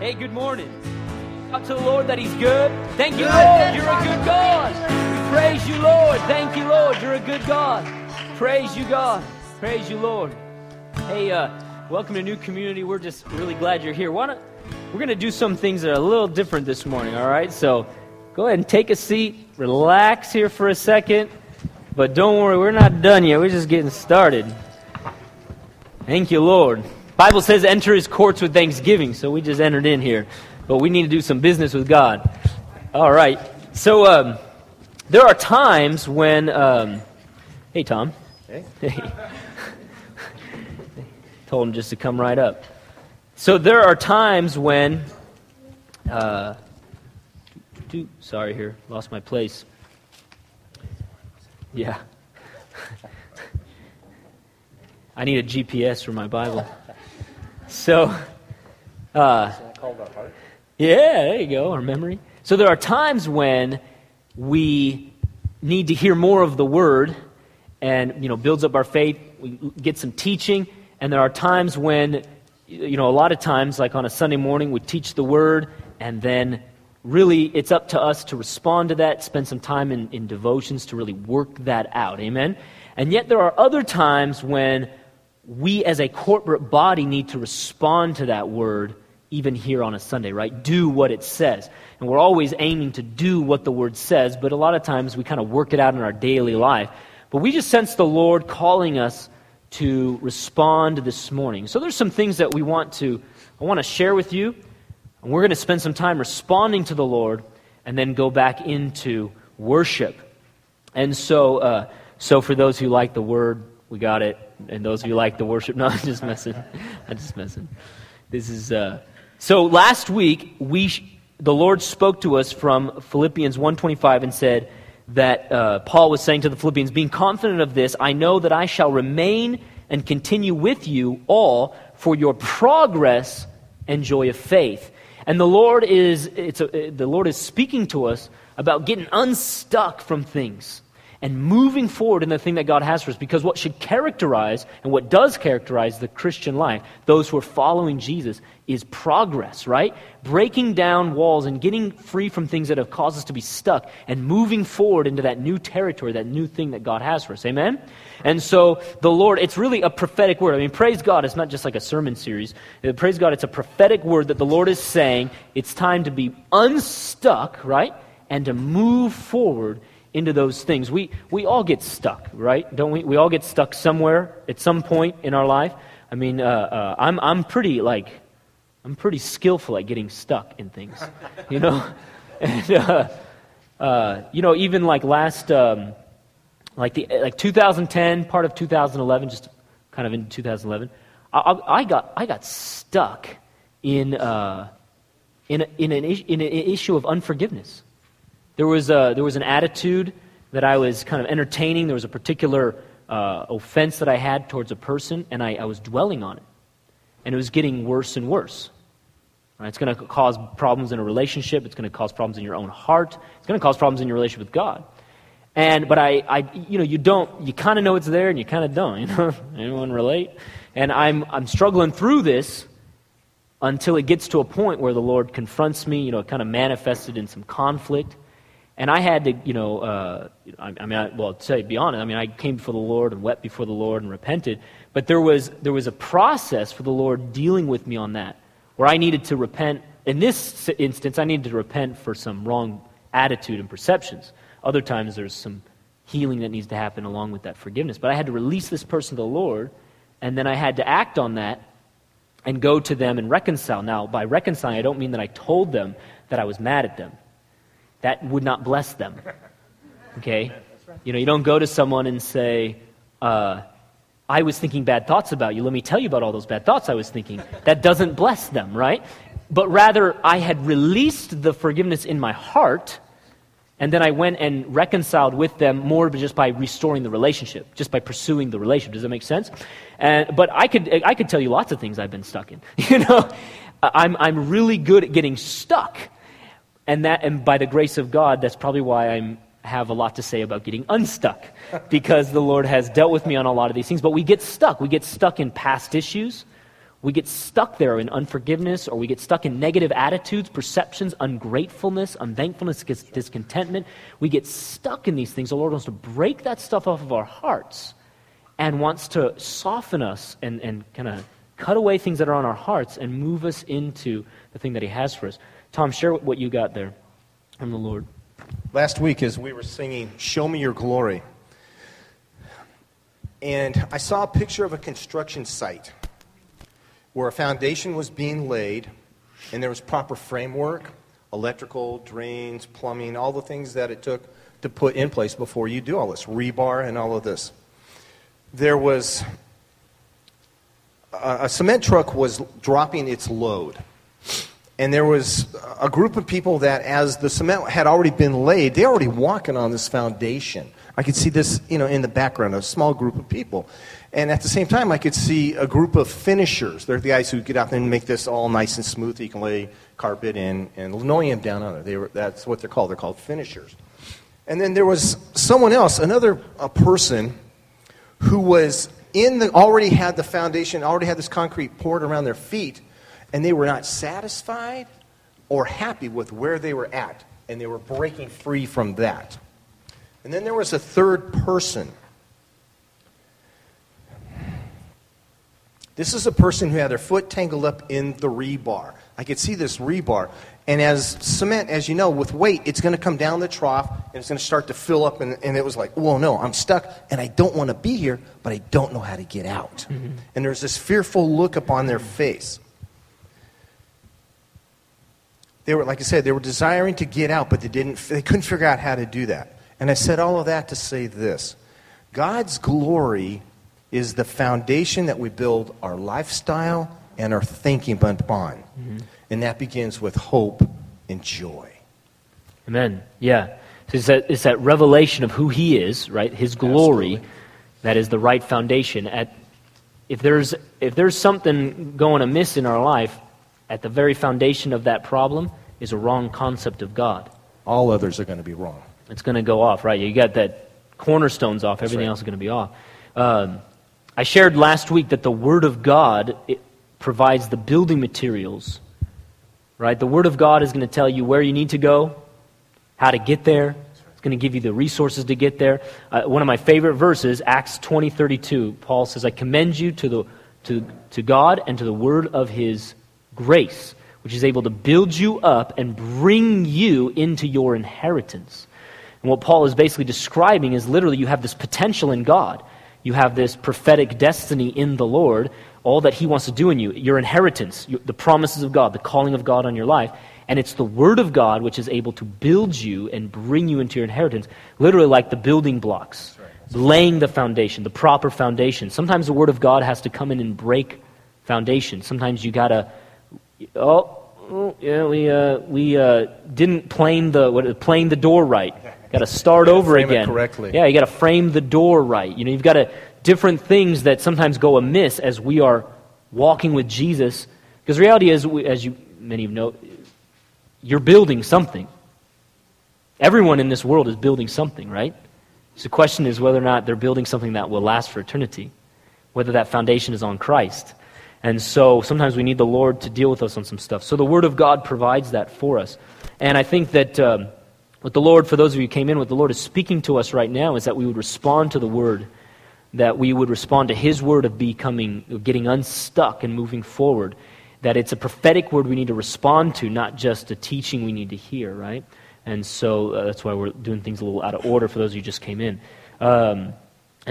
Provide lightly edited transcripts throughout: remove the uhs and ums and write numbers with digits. Hey, good morning. Up to the Lord that he's good. Thank you, Lord. You're a good God. We praise you, Lord. Thank you, Lord. You're a good God. Praise you, God. Praise you, Lord. Hey, welcome to New Community. We're just really glad you're here. We're going to do some things that are a little different this morning, all right? So go ahead and take a seat. Relax here for a second. But don't worry, we're not done yet. We're just getting started. Thank you, Lord. Bible says enter his courts with thanksgiving, so we just entered in here. But we need to do some business with God. All right. So there are times when... hey, Tom. Hey. Told him just to come right up. So there are times when... sorry here, lost my place. Yeah. I need a GPS for my Bible. So, yeah, there you go, our memory. So there are times when we need to hear more of the Word and, builds up our faith, we get some teaching, and there are times when, a lot of times, like on a Sunday morning, we teach the Word, and then really it's up to us to respond to that, spend some time in devotions to really work that out, amen? And yet there are other times when we as a corporate body need to respond to that word even here on a Sunday, right? Do what it says. And we're always aiming to do what the word says, but a lot of times we kind of work it out in our daily life. But we just sense the Lord calling us to respond this morning. So there's some things that I want to share with you, and we're going to spend some time responding to the Lord and then go back into worship. And so for those who like the word, we got it. And those of you like the worship, no, I'm just messing. This is, so last week, the Lord spoke to us from Philippians 1:25 and said that Paul was saying to the Philippians, being confident of this, I know that I shall remain and continue with you all for your progress and joy of faith. And the Lord is speaking to us about getting unstuck from things and moving forward in the thing that God has for us. Because what should characterize, and what does characterize the Christian life, those who are following Jesus, is progress, right? Breaking down walls and getting free from things that have caused us to be stuck and moving forward into that new territory, that new thing that God has for us, amen? And so the Lord, it's really a prophetic word. I mean, praise God, it's not just like a sermon series. Praise God, it's a prophetic word that the Lord is saying, it's time to be unstuck, right? And to move forward into those things. We all get stuck, right? Don't we? We all get stuck somewhere at some point in our life. I mean, I'm pretty skillful at getting stuck in things, And even like last, 2010, part of 2011, just kind of in 2011, I got stuck in an issue of unforgiveness. There was an attitude that I was kind of entertaining. There was a particular offense that I had towards a person, and I was dwelling on it. And it was getting worse and worse. Right? It's going to cause problems in a relationship. It's going to cause problems in your own heart. It's going to cause problems in your relationship with God. But you kind of know it's there, and you kind of don't. Anyone relate? And I'm struggling through this until it gets to a point where the Lord confronts me. It kind of manifested in some conflict. And I had to, to be honest, I came before the Lord and wept before the Lord and repented. But there was a process for the Lord dealing with me on that, where I needed to repent. In this instance, I needed to repent for some wrong attitude and perceptions. Other times, there's some healing that needs to happen along with that forgiveness. But I had to release this person to the Lord, and then I had to act on that and go to them and reconcile. Now, by reconciling, I don't mean that I told them that I was mad at them. That would not bless them, okay? You don't go to someone and say, I was thinking bad thoughts about you. Let me tell you about all those bad thoughts I was thinking. That doesn't bless them, right? But rather, I had released the forgiveness in my heart, and then I went and reconciled with them more just by restoring the relationship, just by pursuing the relationship. Does that make sense? But I could tell you lots of things I've been stuck in. I'm really good at getting stuck. And by the grace of God, that's probably why I have a lot to say about getting unstuck, because the Lord has dealt with me on a lot of these things. But we get stuck. We get stuck in past issues. We get stuck there in unforgiveness, or we get stuck in negative attitudes, perceptions, ungratefulness, unthankfulness, discontentment. We get stuck in these things. The Lord wants to break that stuff off of our hearts and wants to soften us and kind of cut away things that are on our hearts and move us into the thing that He has for us. Tom, share what you got there from the Lord. Last week as we were singing, Show Me Your Glory, and I saw a picture of a construction site where a foundation was being laid, and there was proper framework, electrical, drains, plumbing, all the things that it took to put in place before you do all this, rebar and all of this. There was a cement truck was dropping its load, and there was a group of people that, as the cement had already been laid, they're already walking on this foundation. I could see this, in the background, a small group of people. And at the same time, I could see a group of finishers. They're the guys who get out there and make this all nice and smooth. You can lay carpet and linoleum down on it. That's what they're called. They're called finishers. And then there was someone else, a person who was already had the foundation, already had this concrete poured around their feet, and they were not satisfied or happy with where they were at, and they were breaking free from that. And then there was a third person. This is a person who had their foot tangled up in the rebar. I could see this rebar. And as cement, as you know, with weight, it's going to come down the trough, and it's going to start to fill up, and it was like, whoa, no, I'm stuck, and I don't want to be here, but I don't know how to get out. Mm-hmm. And there's this fearful look upon their face. They were, like I said, they were desiring to get out, but they couldn't figure out how to do that. And I said all of that to say this. God's glory is the foundation that we build our lifestyle and our thinking upon. Mm-hmm. And that begins with hope and joy. Amen. Yeah. So it's that revelation of who He is, right? His glory. Absolutely. That is the right foundation. If there's something going amiss in our life, at the very foundation of that problem is a wrong concept of God. All others are going to be wrong. It's going to go off, right? You got that cornerstone's off. Everything else is going to be off. I shared last week that the Word of God provides the building materials, right? The Word of God is going to tell you where you need to go, how to get there. It's going to give you the resources to get there. One of my favorite verses, Acts 20:32. Paul says, I commend you to God and to the Word of His grace, which is able to build you up and bring you into your inheritance. And what Paul is basically describing is literally you have this potential in God. You have this prophetic destiny in the Lord, all that He wants to do in you, your inheritance, the promises of God, the calling of God on your life. And it's the Word of God which is able to build you and bring you into your inheritance, literally like the building blocks, laying the foundation, the proper foundation. Sometimes the Word of God has to come in and break foundation. Sometimes you got to we didn't plane the door right. Got to start over again. Correctly. Yeah, you got to frame the door right. You've got to different things that sometimes go amiss as we are walking with Jesus. Because the reality is, many of you know, you're building something. Everyone in this world is building something, right? So the question is whether or not they're building something that will last for eternity, whether that foundation is on Christ. And so sometimes we need the Lord to deal with us on some stuff. So the Word of God provides that for us. And I think that what the Lord, for those of you who came in, what the Lord is speaking to us right now is that we would respond to the Word, that we would respond to His Word of getting unstuck and moving forward, that it's a prophetic word we need to respond to, not just a teaching we need to hear, right? And so that's why we're doing things a little out of order for those of you who just came in. And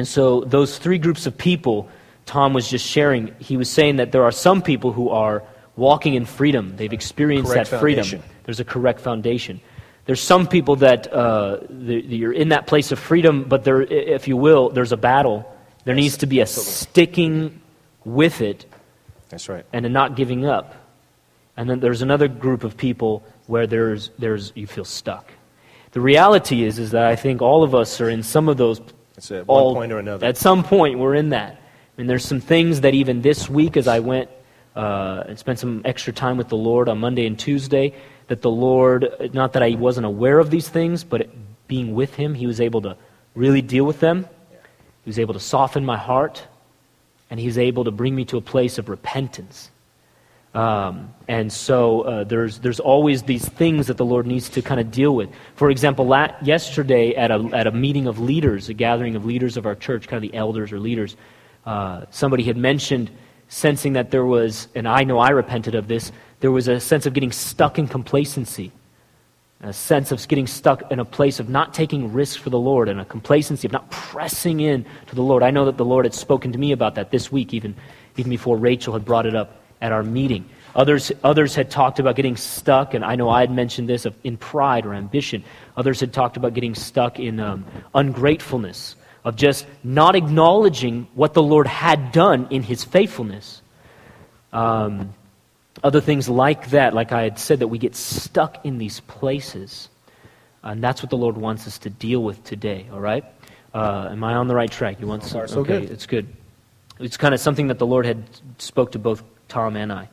so those three groups of people Tom was just sharing, he was saying that there are some people who are walking in freedom. They've experienced correct that freedom. Foundation. There's a correct foundation. There's some people that you're in that place of freedom, but there, if you will, there's a battle. There needs to be a sticking with it. That's right. And a not giving up. And then there's another group of people where there's you feel stuck. The reality is that I think all of us are in some of those. That's at one point or another. At some point, we're in that. And there's some things that even this week as I went and spent some extra time with the Lord on Monday and Tuesday, that the Lord, not that I wasn't aware of these things, but being with Him, He was able to really deal with them. He was able to soften my heart. and he's able to bring me to a place of repentance. There's always these things that the Lord needs to kind of deal with. For example, yesterday at a meeting of leaders, a gathering of leaders of our church, kind of the elders or leaders, somebody had mentioned sensing that there was, and I know I repented of this, there was a sense of getting stuck in complacency, a sense of getting stuck in a place of not taking risks for the Lord, and a complacency of not pressing in to the Lord. I know that the Lord had spoken to me about that this week, even before Rachel had brought it up at our meeting. Others had talked about getting stuck, and I know I had mentioned this, in pride or ambition. Others had talked about getting stuck in ungratefulness, of just not acknowledging what the Lord had done in his faithfulness. Other things like that, like I had said, that we get stuck in these places. And that's what the Lord wants us to deal with today, all right? Am I on the right track? You want some? Okay, so good. It's good. It's kind of something that the Lord had spoke to both Tom and I.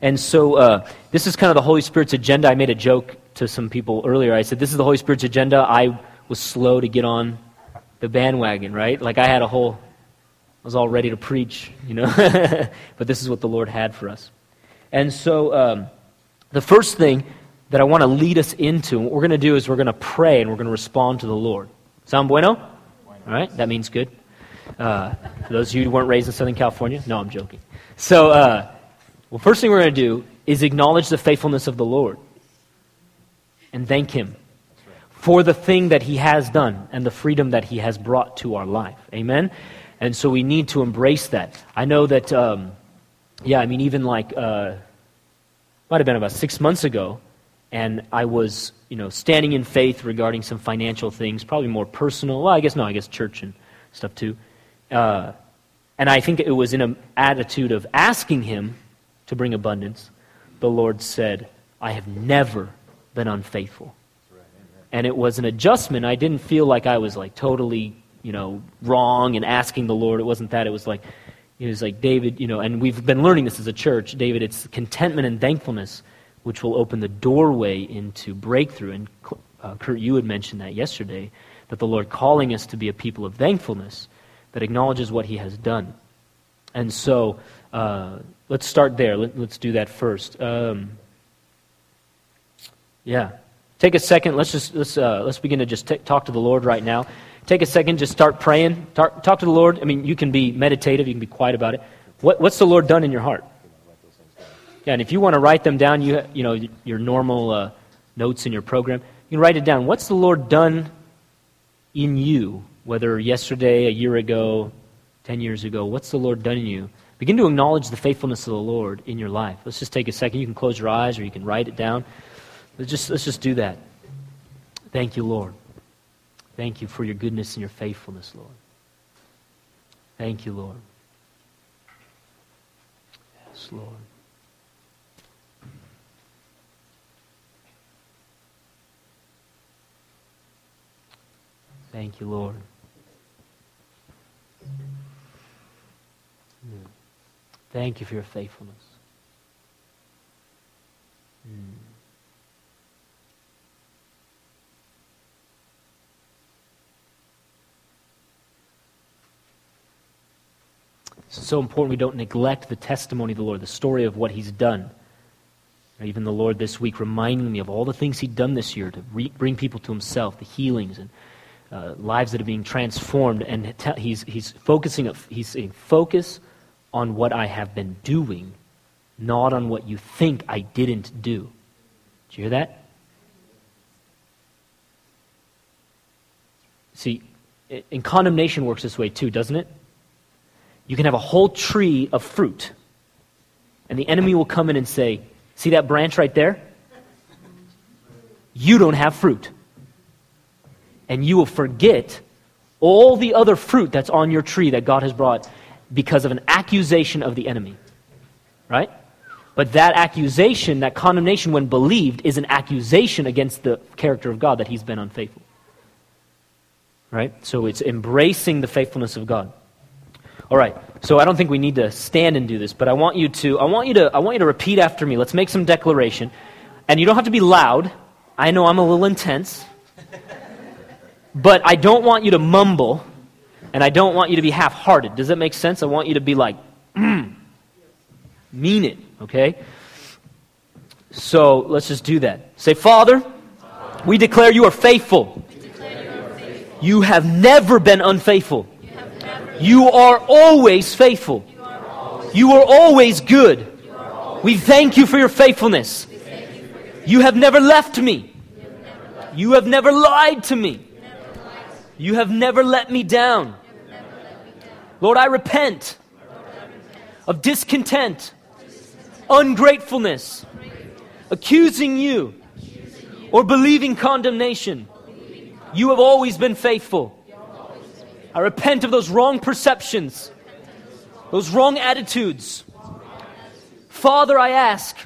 And so this is kind of the Holy Spirit's agenda. I made a joke to some people earlier. I said, this is the Holy Spirit's agenda. I was slow to get on the bandwagon, right? Like I was all ready to preach, you know. But this is what the Lord had for us. And so the first thing that I want to lead us into, what we're going to do is we're going to pray and we're going to respond to the Lord. Sound bueno? All right, that means good. For those of you who weren't raised in Southern California, no, I'm joking. So, well, first thing we're going to do is acknowledge the faithfulness of the Lord and thank Him for the thing that He has done and the freedom that He has brought to our life. Amen? And so we need to embrace that. I know that... might have been about 6 months ago, and I was, standing in faith regarding some financial things, probably more personal. Well, I guess church and stuff too. And I think it was in an attitude of asking Him to bring abundance. The Lord said, I have never been unfaithful. That's right, amen. And it was an adjustment. I didn't feel like I was totally, wrong in asking the Lord. It wasn't that. It was like... It was like David, and we've been learning this as a church, David, it's contentment and thankfulness which will open the doorway into breakthrough. And Kurt, you had mentioned that yesterday, that the Lord calling us to be a people of thankfulness that acknowledges what He has done. And so let's start there. Let's do that first. Take a second. Let's begin to just talk to the Lord right now. Take a second, just start praying. Talk to the Lord. I mean, you can be meditative, you can be quiet about it. What's the Lord done in your heart? Yeah, and if you want to write them down, your normal notes in your program, you can write it down. What's the Lord done in you, whether yesterday, a year ago, 10 years ago, what's the Lord done in you? Begin to acknowledge the faithfulness of the Lord in your life. Let's just take a second. You can close your eyes or you can write it down. Let's just do that. Thank you, Lord. Thank you for your goodness and your faithfulness, Lord. Thank you, Lord. Yes, Lord. Thank you, Lord. Thank you for your faithfulness. It's so important we don't neglect the testimony of the Lord, the story of what He's done. Even the Lord this week reminding me of all the things He'd done this year to bring people to Himself, the healings and lives that are being transformed. And He's saying, focus on what I have been doing, not on what you think I didn't do. Did you hear that? See, and condemnation works this way too, doesn't it? You can have a whole tree of fruit, and the enemy will come in and say, see that branch right there? You don't have fruit. And you will forget all the other fruit that's on your tree that God has brought because of an accusation of the enemy, right? But that accusation, that condemnation when believed, is an accusation against the character of God that He's been unfaithful, right? So it's embracing the faithfulness of God. All right, so I don't think we need to stand and do this, but I want you to repeat after me. Let's make some declaration. And you don't have to be loud. I know I'm a little intense. But I don't want you to mumble. And I don't want you to be half-hearted. Does that make sense? I want you to be like, mean it, okay? So let's just do that. Say, Father, we declare you are faithful. You have never been unfaithful. You are always faithful. You are always good. We thank you for your faithfulness. You have never left me. You have never lied to me. You have never let me down. Lord, I repent of discontent, ungratefulness, accusing you, or believing condemnation. You have always been faithful. I repent of those wrong perceptions, those wrong attitudes. Father, I ask,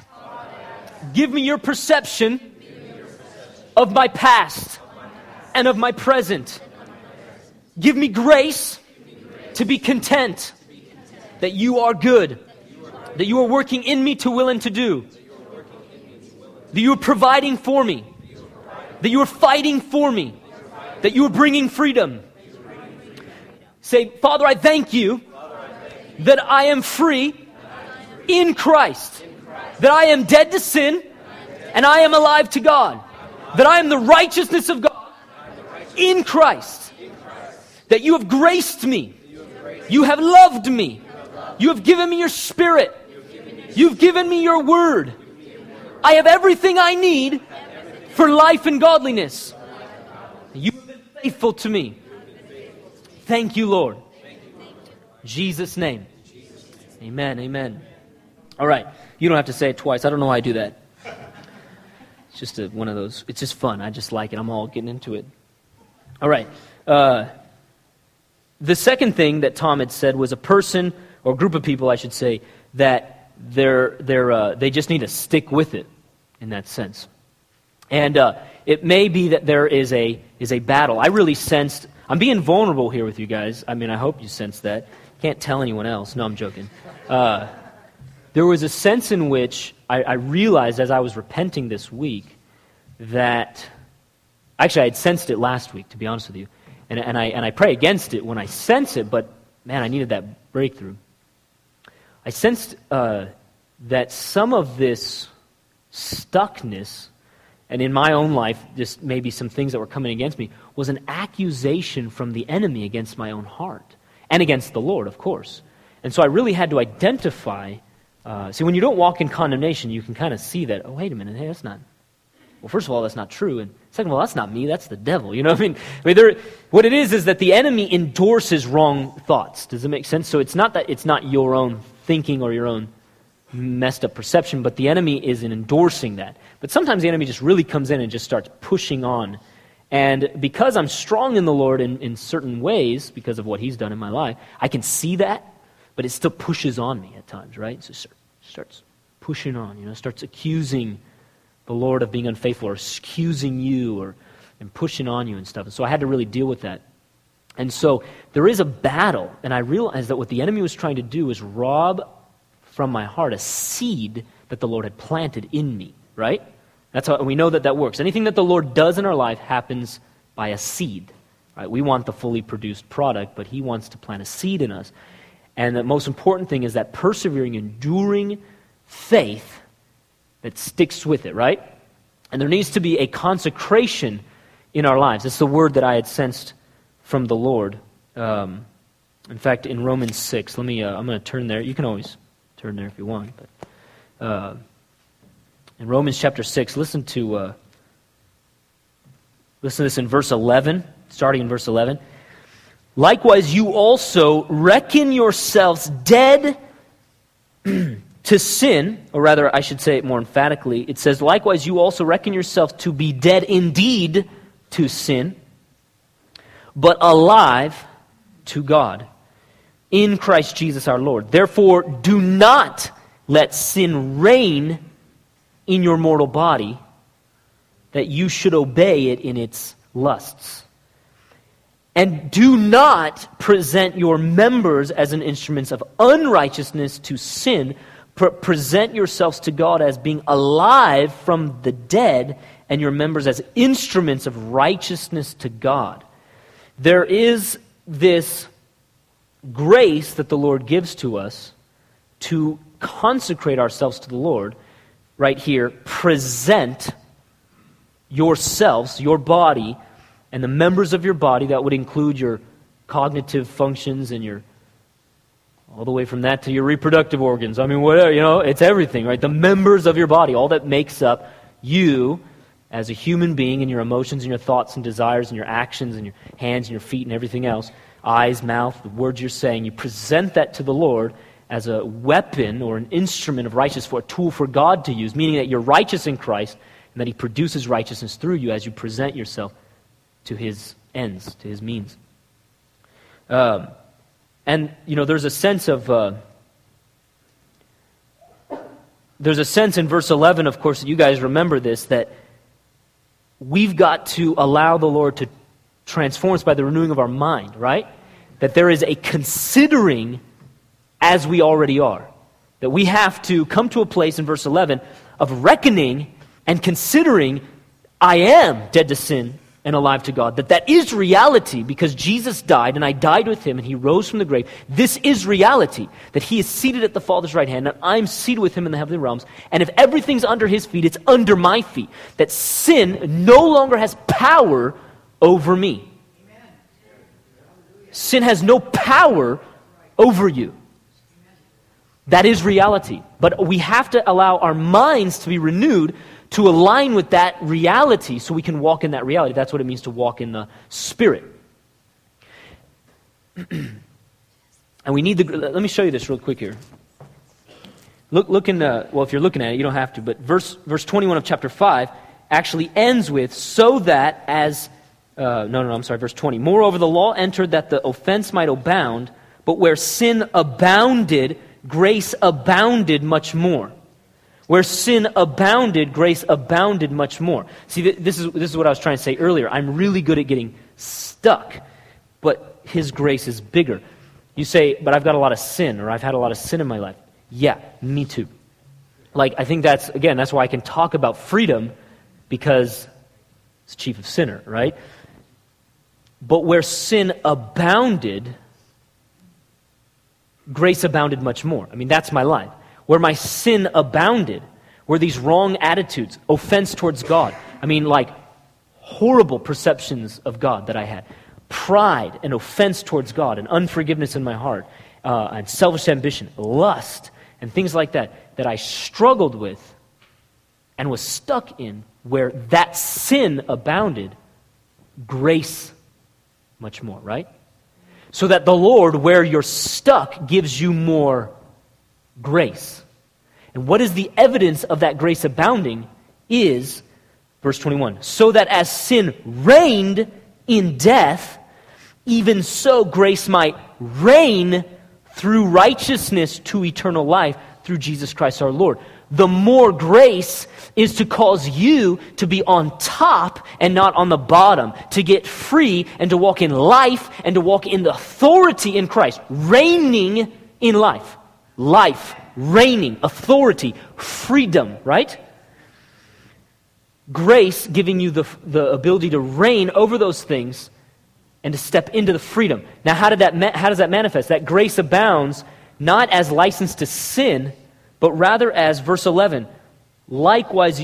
give me your perception of my past and of my present. Give me grace to be content that you are good, that you are working in me to will and to do, that you are providing for me, that you are fighting for me, that you are bringing freedom. Say, Father, I thank you that I am free in Christ, that I am dead to sin and I am alive to God, that I am the righteousness of God in Christ, that you have graced me, you have loved me, you have given me your Spirit, you've given me your Word. I have everything I need for life and godliness. You have been faithful to me. Thank you, Lord. In Jesus' name. Amen, amen. All right. You don't have to say it twice. I don't know why I do that. It's just one of those. It's just fun. I just like it. I'm all getting into it. All right. The second thing that Tom had said was a person, or group of people, I should say, that they just need to stick with it in that sense. And it may be that there is a battle. I really sensed, I'm being vulnerable here with you guys. I mean, I hope you sense that. Can't tell anyone else. No, I'm joking. There was a sense in which I realized as I was repenting this week that, actually I had sensed it last week, to be honest with you. And I pray against it when I sense it, but man, I needed that breakthrough. I sensed that some of this stuckness, and in my own life, just maybe some things that were coming against me, was an accusation from the enemy against my own heart and against the Lord, of course. And so I really had to identify. See, when you don't walk in condemnation, you can kind of see that, oh, wait a minute, hey, that's not, well, first of all, that's not true. And second of all, that's not me, that's the devil. You know what I mean? What it is that the enemy endorses wrong thoughts. Does it make sense? So it's not that it's not your own thinking or your own messed up perception, but the enemy is endorsing that. But sometimes the enemy just really comes in and just starts pushing on. And because I'm strong in the Lord in certain ways, because of what he's done in my life, I can see that, but it still pushes on me at times, right? So it starts pushing on, starts accusing the Lord of being unfaithful, or accusing you, and pushing on you and stuff. And so I had to really deal with that. And so there is a battle, and I realized that what the enemy was trying to do is rob from my heart a seed that the Lord had planted in me, right? That's how we know that works. Anything that the Lord does in our life happens by a seed, right? We want the fully produced product, but he wants to plant a seed in us. And the most important thing is that persevering, enduring faith that sticks with it, right? And there needs to be a consecration in our lives. That's the word that I had sensed from the Lord. In fact, in Romans 6, I'm going to turn there. You can always turn there if you want. But in Romans chapter 6, listen to this in verse 11, starting in verse 11. Likewise, you also reckon yourselves dead to sin, or rather, I should say it more emphatically. It says, likewise, you also reckon yourselves to be dead indeed to sin, but alive to God in Christ Jesus our Lord. Therefore, do not let sin reign in your mortal body, that you should obey it in its lusts. And do not present your members as an instruments of unrighteousness to sin. Present yourselves to God as being alive from the dead, and your members as instruments of righteousness to God. There is this grace that the Lord gives to us to consecrate ourselves to the Lord, right here, present yourselves, your body, and the members of your body, that would include your cognitive functions and your, all the way from that to your reproductive organs. I mean, whatever, you know, it's everything, right? The members of your body, all that makes up you as a human being, and your emotions and your thoughts and desires and your actions and your hands and your feet and everything else, eyes, mouth, the words you're saying, you present that to the Lord as a weapon or an instrument of righteousness, for a tool for God to use, meaning that you're righteous in Christ and that He produces righteousness through you as you present yourself to His ends, to His means. And, you know, there's a sense of, in verse 11, of course, you guys remember this, that we've got to allow the Lord to transform us by the renewing of our mind, right? That there is a considering as we already are. That we have to come to a place in verse 11 of reckoning and considering, I am dead to sin and alive to God. That is reality, because Jesus died and I died with Him and He rose from the grave. This is reality, that He is seated at the Father's right hand and I'm seated with Him in the heavenly realms. And if everything's under His feet, it's under my feet. That sin no longer has power over me. Sin has no power over you. That is reality. But we have to allow our minds to be renewed to align with that reality so we can walk in that reality. That's what it means to walk in the Spirit. And we need the... Let me show you this real quick here. Look in the... Well, if you're looking at it, you don't have to. But verse 21 of chapter 5 actually ends with, so that as... verse 20. Moreover, the law entered that the offense might abound, but where sin abounded, grace abounded much more. Where sin abounded, grace abounded much more. See, this is what I was trying to say earlier. I'm really good at getting stuck, but His grace is bigger. You say, but I've got a lot of sin, or I've had a lot of sin in my life. Yeah, me too. Like, I think that's why I can talk about freedom, because it's chief of sinner, right? But where sin abounded, grace abounded much more. I mean, that's my life. Where my sin abounded were these wrong attitudes, offense towards God. I mean, like, horrible perceptions of God that I had. Pride and offense towards God and unforgiveness in my heart, and selfish ambition, lust, and things like that I struggled with and was stuck in, where that sin abounded, grace much more, right? So that the Lord, where you're stuck, gives you more grace. And what is the evidence of that grace abounding is, verse 21, so that as sin reigned in death, even so grace might reign through righteousness to eternal life through Jesus Christ our Lord. The more grace is to cause you to be on top and not on the bottom, to get free and to walk in life and to walk in the authority in Christ, reigning in life. Life, reigning, authority, freedom, right? Grace giving you the ability to reign over those things and to step into the freedom. Now, how does that manifest? That grace abounds not as license to sin, but rather as, verse 11, likewise,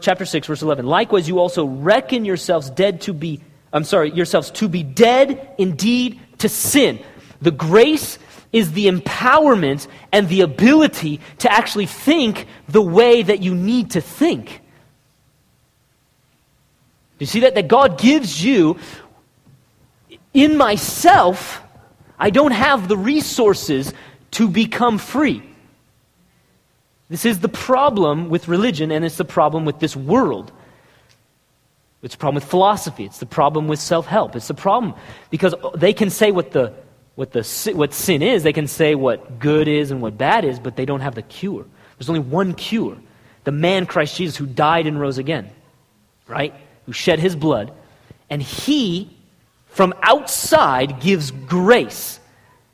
chapter 6, verse 11, likewise you also reckon yourselves to be dead indeed to sin. The grace is the empowerment and the ability to actually think the way that you need to think. You see that? That God gives you, in myself, I don't have the resources to become free. This is the problem with religion, and it's the problem with this world. It's the problem with philosophy. It's the problem with self-help. It's the problem because they can say what sin is, they can say what good is and what bad is, but they don't have the cure. There's only one cure. The man, Christ Jesus, who died and rose again, right? Who shed His blood. And He, from outside, gives grace,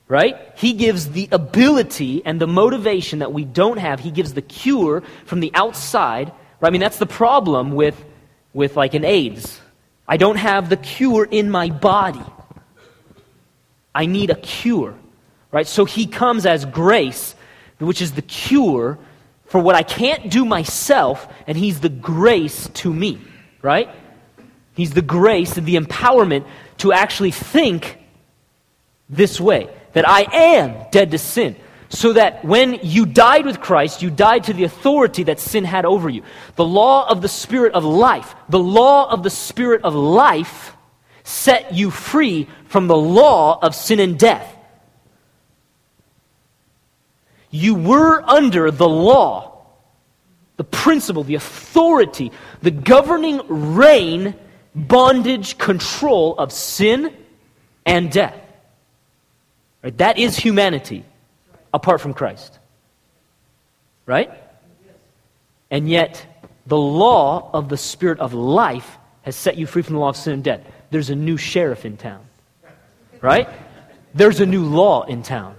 right? He gives the ability and the motivation that we don't have. He gives the cure from the outside. Right? I mean, that's the problem with like an AIDS. I don't have the cure in my body. I need a cure. right? So he comes as grace, which is the cure for what I can't do myself, and he's the grace to me, right? He's the grace and the empowerment to actually think this way, that I am dead to sin, so that when you died with Christ, you died to the authority that sin had over you. The law of the Spirit of life, the law of the Spirit of life set you free from the law of sin and death. You were under the law, the principle, the authority, the governing reign, bondage, control of sin and death. Right? That is humanity apart from Christ. Right? And yet, the law of the Spirit of life has set you free from the law of sin and death. There's a new sheriff in town. Right? There's a new law in town.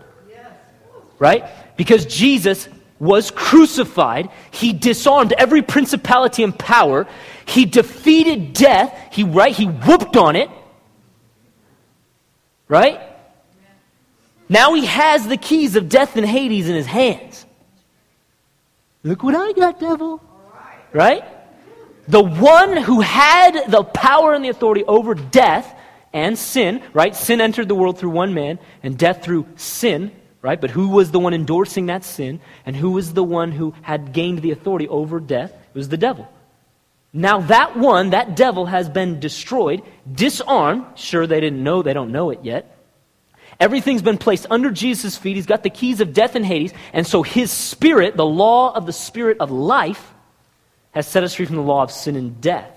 Right? Because Jesus was crucified, he disarmed every principality and power, he defeated death, he whooped on it, right? Now he has the keys of death and Hades in his hands. Look what I got, devil. Right? The one who had the power and the authority over death and sin, right? Sin entered the world through one man and death through sin, right? But who was the one endorsing that sin? And who was the one who had gained the authority over death? It was the devil. Now that one, that devil, has been destroyed, disarmed. Sure, they don't know it yet. Everything's been placed under Jesus' feet. He's got the keys of death and Hades. And so his Spirit, the law of the Spirit of life, has set us free from the law of sin and death,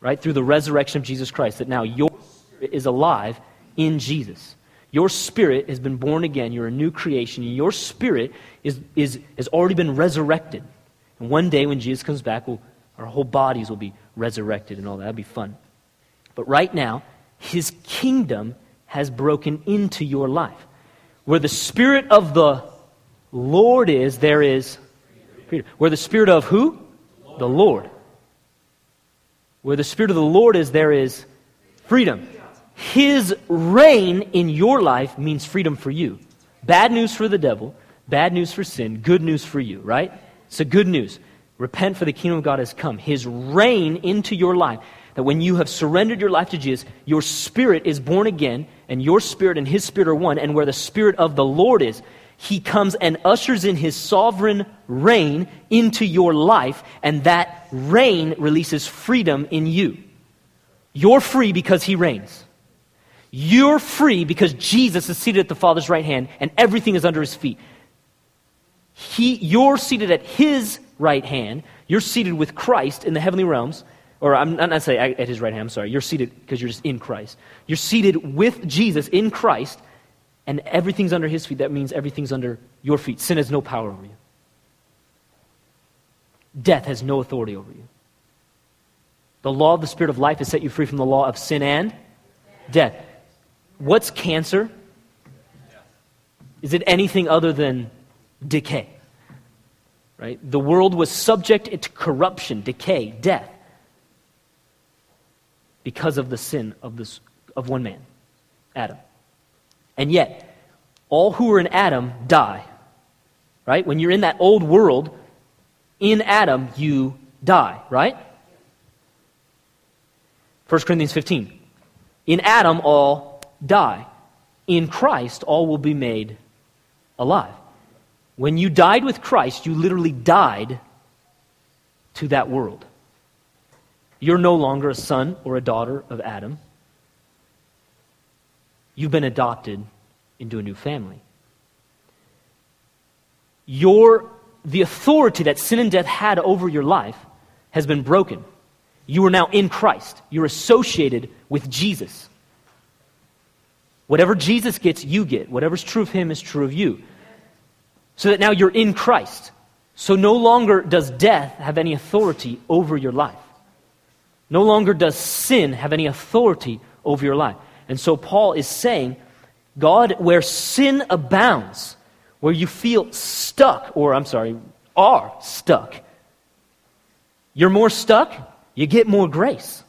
right? Through the resurrection of Jesus Christ, that now your spirit is alive in Jesus. Your spirit has been born again. You're a new creation. Your spirit has already been resurrected. And one day when Jesus comes back, our whole bodies will be resurrected and all that. That'd be fun. But right now, his kingdom has broken into your life. Where the Spirit of the Lord is, there is freedom. Where the Spirit of who? The Lord. Where the Spirit of the Lord is, there is freedom. His reign in your life means freedom for you. Bad news for the devil, bad news for sin, good news for you, right? So good news. Repent, for the kingdom of God has come. His reign into your life, that when you have surrendered your life to Jesus, your spirit is born again, and your spirit and his spirit are one, and where the Spirit of the Lord is, he comes and ushers in his sovereign reign into your life, and that reign releases freedom in you. You're free because he reigns. You're free because Jesus is seated at the Father's right hand and everything is under his feet. You're seated at his right hand. You're seated with Christ in the heavenly realms. Or I'm not saying at his right hand, I'm sorry. You're seated because you're just in Christ. You're seated with Jesus in Christ and everything's under his feet. That means everything's under your feet. Sin has no power over you. Death has no authority over you. The law of the Spirit of life has set you free from the law of sin and death. What's cancer? Is it anything other than decay? Right? The world was subject to corruption, decay, death, because of the sin of one man, Adam. And yet, all who are in Adam die. Right? When you're in that old world, in Adam you die, right? 1 Corinthians 15. In Adam all die. In Christ, all will be made alive. When you died with Christ, you literally died to that world. You're no longer a son or a daughter of Adam. You've been adopted into a new family. The authority that sin and death had over your life has been broken. You are now in Christ. You're associated with Jesus. Whatever Jesus gets, you get. Whatever's true of him is true of you. So that now you're in Christ. So no longer does death have any authority over your life. No longer does sin have any authority over your life. And so Paul is saying, God, where sin abounds, where you feel stuck, or are stuck, you're more stuck, you get more grace.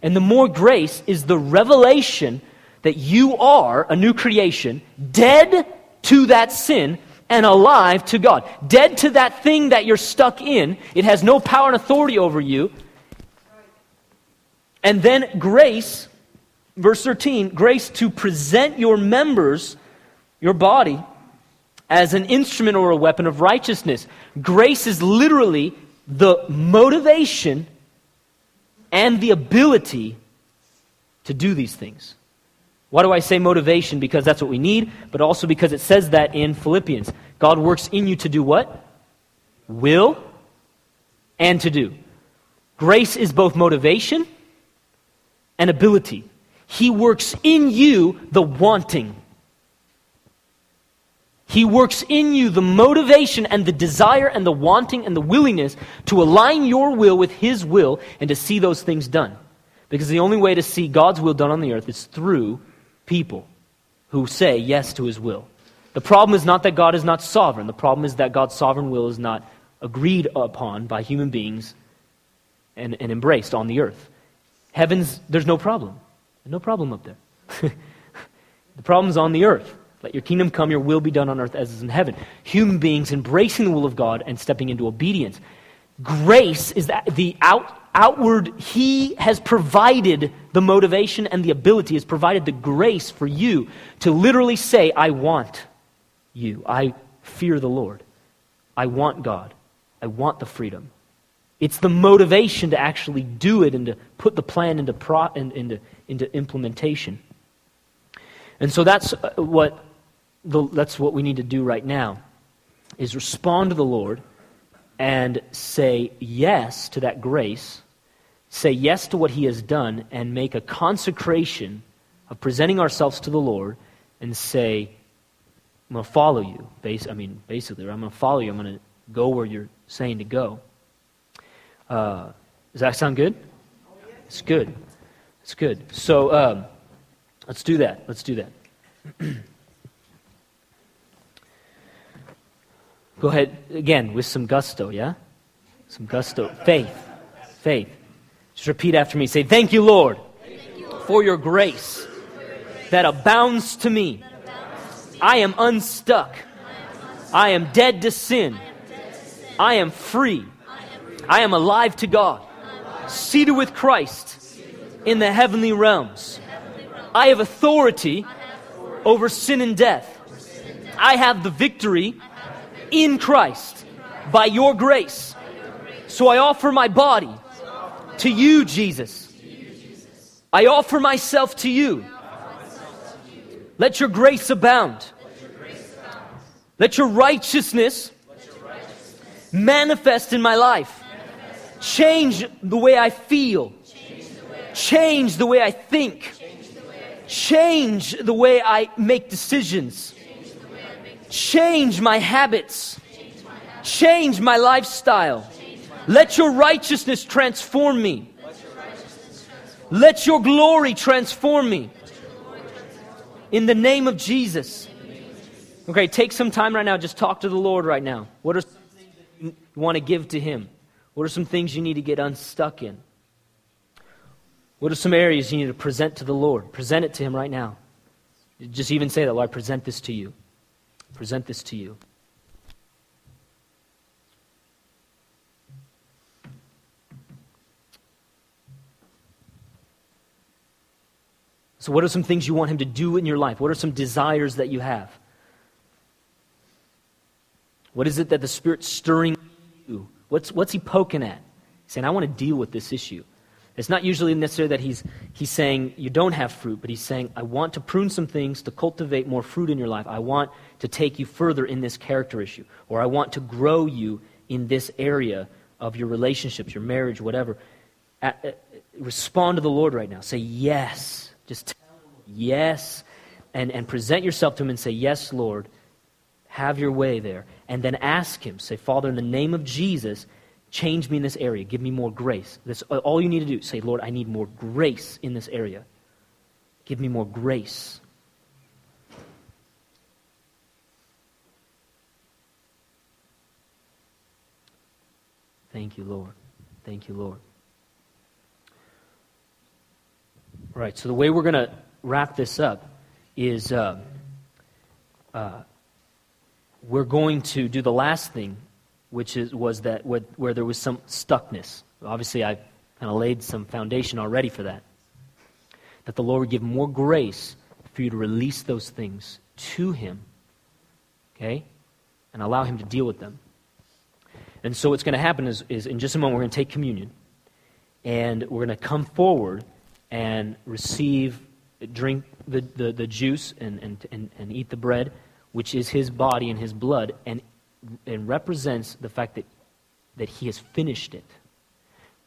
And the more grace is the revelation that you are a new creation, dead to that sin and alive to God. Dead to that thing that you're stuck in. It has no power and authority over you. And then grace, verse 13, grace to present your members, your body, as an instrument or a weapon of righteousness. Grace is literally the motivation and the ability to do these things. Why do I say motivation? Because that's what we need, but also because it says that in Philippians. God works in you to do what? Will and to do. Grace is both motivation and ability. He works in you the wanting. He works in you the motivation and the desire and the wanting and the willingness to align your will with His will and to see those things done. Because the only way to see God's will done on the earth is through people who say yes to His will. The problem is not that God is not sovereign. The problem is that God's sovereign will is not agreed upon by human beings and embraced on the earth. Heavens, there's no problem. No problem up there. The problem's on the earth. Let your kingdom come, your will be done on earth as is in heaven. Human beings embracing the will of God and stepping into obedience. Grace is the outward, He has provided the motivation and the ability, has provided the grace for you to literally say, I want you. I fear the Lord. I want God. I want the freedom. It's the motivation to actually do it and to put the plan into implementation. And so that's what we need to do right now, is respond to the Lord and say yes to that grace, say yes to what He has done, and make a consecration of presenting ourselves to the Lord and say, I'm going to follow you. Basically, I'm going to follow you. I'm going to go where you're saying to go. Does that sound good? It's good. It's good. So let's do that. Let's do that. Go ahead again with some gusto, yeah? Some gusto. Faith. Faith. Just repeat after me. Say, thank you, Lord, for your grace that abounds to me. I am unstuck. I am dead to sin. I am free. I am alive to God, seated with Christ in the heavenly realms. I have authority over sin and death. I have the victory in Christ by your grace. So I offer my body to you, Jesus. I offer myself to you. Let your grace abound. Let your righteousness manifest in my life. Change the way I feel. Change the way I think. Change the way I make decisions. Change my habits. Change my lifestyle. Let your righteousness transform me. Let your glory transform me. In the name of Jesus. Okay, take some time right now. Just talk to the Lord right now. What are some things that you want to give to Him? What are some things you need to get unstuck in? What are some areas you need to present to the Lord? Present it to Him right now. Just even say that, Lord, I present this to you. Present this to you. So what are some things you want Him to do in your life? What are some desires that you have? What is it that the Spirit's stirring you? What's He poking at? He's saying, I want to deal with this issue. It's not usually necessarily that he's saying you don't have fruit, but He's saying, I want to prune some things to cultivate more fruit in your life. I want to take you further in this character issue, or I want to grow you in this area of your relationships, your marriage, whatever. Respond to the Lord right now. Say yes. Just tell Him yes, and present yourself to Him and say, yes, Lord, have your way there. And then ask Him, say, Father, in the name of Jesus, change me in this area. Give me more grace. That's all you need to do. Say, Lord, I need more grace in this area. Give me more grace. Thank you, Lord. Thank you, Lord. All right, so the way we're going to wrap this up is we're going to do the last thing, which was that where there was some stuckness. Obviously, I kind of laid some foundation already for that. That the Lord would give more grace for you to release those things to Him, okay, and allow Him to deal with them. And so what's going to happen is in just a moment we're going to take communion, and we're going to come forward and receive, drink the juice and eat the bread, which is His body and His blood, and represents the fact that He has finished it.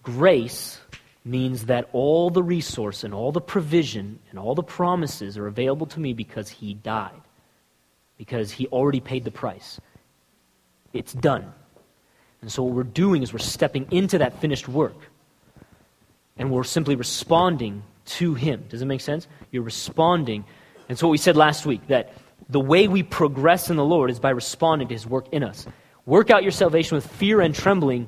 Grace means that all the resource and all the provision and all the promises are available to me because He died, because He already paid the price. It's done. And so what we're doing is we're stepping into that finished work, and we're simply responding to Him. Does it make sense? You're responding. And so what we said last week, that the way we progress in the Lord is by responding to His work in us. Work out your salvation with fear and trembling.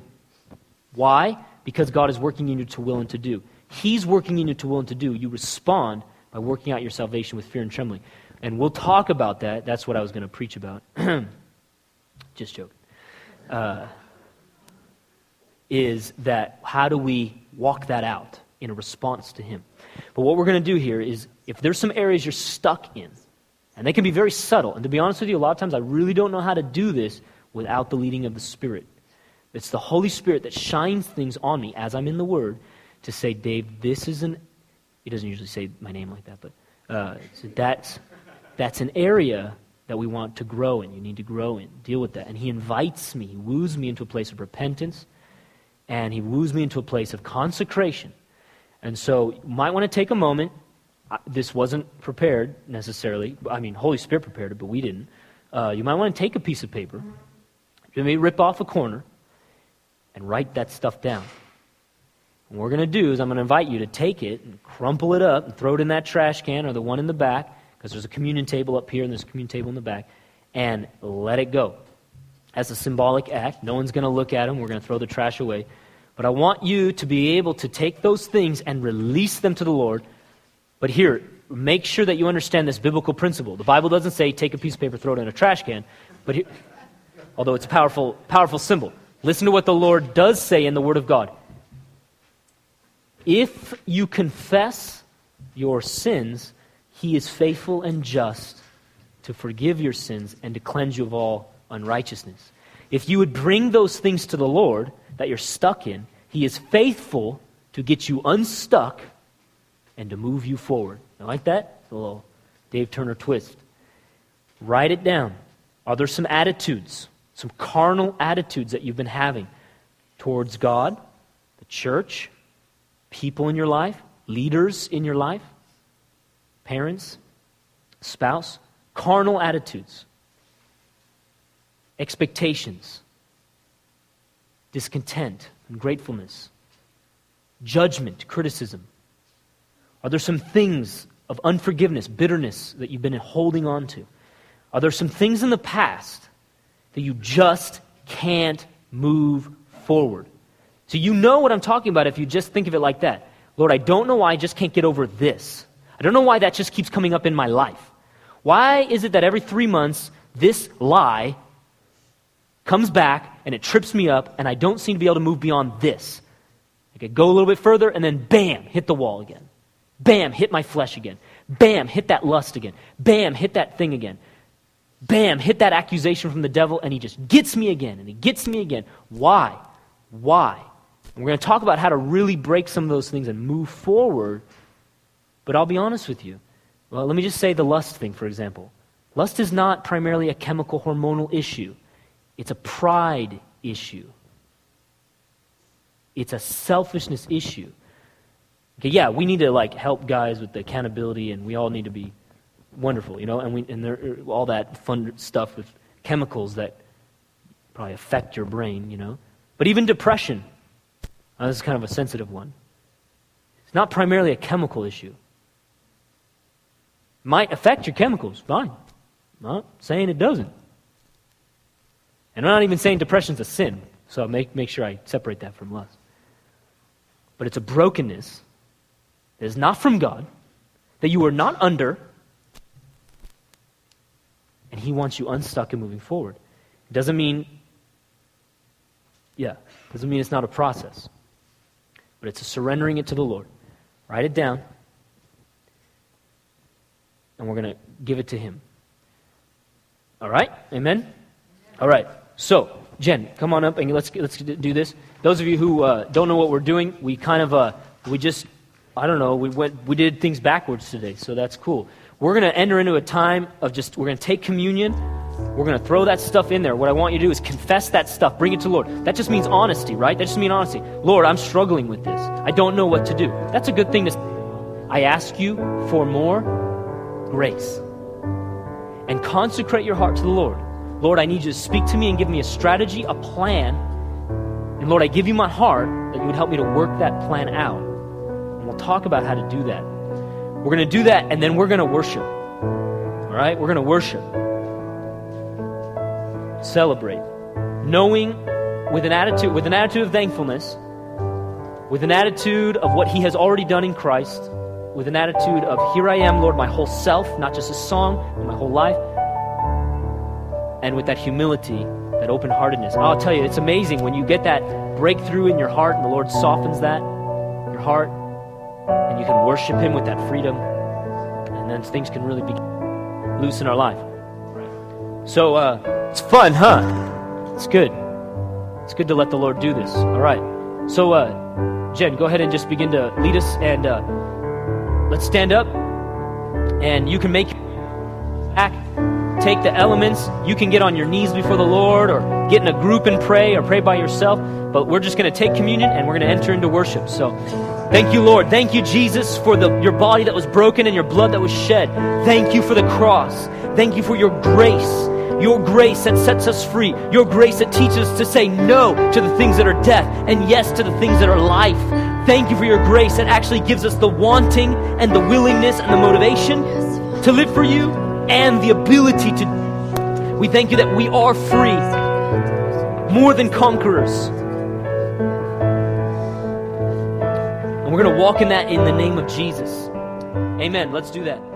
Why? Because God is working in you to will and to do. He's working in you to will and to do. You respond by working out your salvation with fear and trembling. And we'll talk about that. That's what I was going to preach about. Just joking. Is that how do we walk that out in a response to Him? But what we're going to do here is, if there's some areas you're stuck in, and they can be very subtle, and to be honest with you, a lot of times I really don't know how to do this without the leading of the Spirit. It's the Holy Spirit that shines things on me as I'm in the Word to say, Dave, this is an... He doesn't usually say my name like that, but so that's an area that we want to grow in. You need to grow in, deal with that. And He invites me, He woos me into a place of repentance, and He woos me into a place of consecration. And so you might want to take a moment. This wasn't prepared necessarily. I mean, Holy Spirit prepared it, but we didn't. You might want to take a piece of paper, maybe rip off a corner, and write that stuff down. And what we're going to do is I'm going to invite you to take it and crumple it up and throw it in that trash can or the one in the back, because there's a communion table up here and there's a communion table in the back, and let it go. As a symbolic act, no one's going to look at them. We're going to throw the trash away. But I want you to be able to take those things and release them to the Lord. But here, make sure that you understand this biblical principle. The Bible doesn't say take a piece of paper, throw it in a trash can, but here, although it's a powerful symbol. Listen to what the Lord does say in the Word of God. If you confess your sins, He is faithful and just to forgive your sins and to cleanse you of all unrighteousness. If you would bring those things to the Lord that you're stuck in, He is faithful to get you unstuck and to move you forward. You like that? It's a little Dave Turner twist. Write it down. Are there some attitudes, some carnal attitudes that you've been having towards God, the church, people in your life, leaders in your life, parents, spouse? Carnal attitudes. Expectations, discontent, ungratefulness, judgment, criticism. Are there some things of unforgiveness, bitterness that you've been holding on to? Are there some things in the past that you just can't move forward? So you know what I'm talking about if you just think of it like that. Lord, I don't know why I just can't get over this. I don't know why that just keeps coming up in my life. Why is it that every 3 months this lie comes back, and it trips me up, and I don't seem to be able to move beyond this? I could go a little bit further, and then bam, hit the wall again. Bam, hit my flesh again. Bam, hit that lust again. Bam, hit that thing again. Bam, hit that accusation from the devil, and he just gets me again, and he gets me again. Why? Why? And we're going to talk about how to really break some of those things and move forward, but I'll be honest with you. Well, let me just say the lust thing, for example. Lust is not primarily a chemical hormonal issue. It's a pride issue. It's a selfishness issue. Okay, yeah, we need to help guys with the accountability, and we all need to be wonderful, and there, all that fun stuff with chemicals that probably affect your brain, But even depression, this is kind of a sensitive one. It's not primarily a chemical issue. It might affect your chemicals, fine. I'm not saying it doesn't. And I'm not even saying depression's a sin, so make sure I separate that from lust. But it's a brokenness that is not from God, that you are not under, and He wants you unstuck and moving forward. It doesn't mean, it's not a process, but it's a surrendering it to the Lord. Write it down, and we're going to give it to Him. All right? Amen? All right. So, Jen, come on up and let's do this. Those of you who don't know what we're doing, we kind of we did things backwards today, so that's cool. We're going to enter into a time of we're going to take communion. We're going to throw that stuff in there. What I want you to do is confess that stuff. Bring it to the Lord. That just means honesty, right? That just means honesty. Lord, I'm struggling with this. I don't know what to do. That's a good thing I ask you for more grace. And consecrate your heart to the Lord. Lord, I need you to speak to me and give me a strategy, a plan. And Lord, I give you my heart that you would help me to work that plan out. And we'll talk about how to do that. We're going to do that, and then we're going to worship. All right? We're going to worship. Celebrate. Knowing with an attitude of thankfulness, with an attitude of what He has already done in Christ, with an attitude of, here I am, Lord, my whole self, not just a song, but my whole life. And with that humility, that open-heartedness. I'll tell you, it's amazing when you get that breakthrough in your heart and the Lord softens that, your heart, and you can worship Him with that freedom, and then things can really be loose in our life. Right. So, it's fun, huh? It's good. It's good to let the Lord do this. All right. So, Jen, go ahead and just begin to lead us, and let's stand up, and you can make take the elements. You can get on your knees before the Lord or get in a group and pray or pray by yourself. But we're just going to take communion and we're going to enter into worship. So thank you, Lord. Thank you, Jesus, for your body that was broken and your blood that was shed. Thank you for the cross. Thank you for your grace. Your grace that sets us free. Your grace that teaches us to say no to the things that are death and yes to the things that are life. Thank you for your grace that actually gives us the wanting and the willingness and the motivation to live for you, and the ability to. We thank you that we are free, more than conquerors. And we're going to walk in that in the name of Jesus. Amen. Let's do that.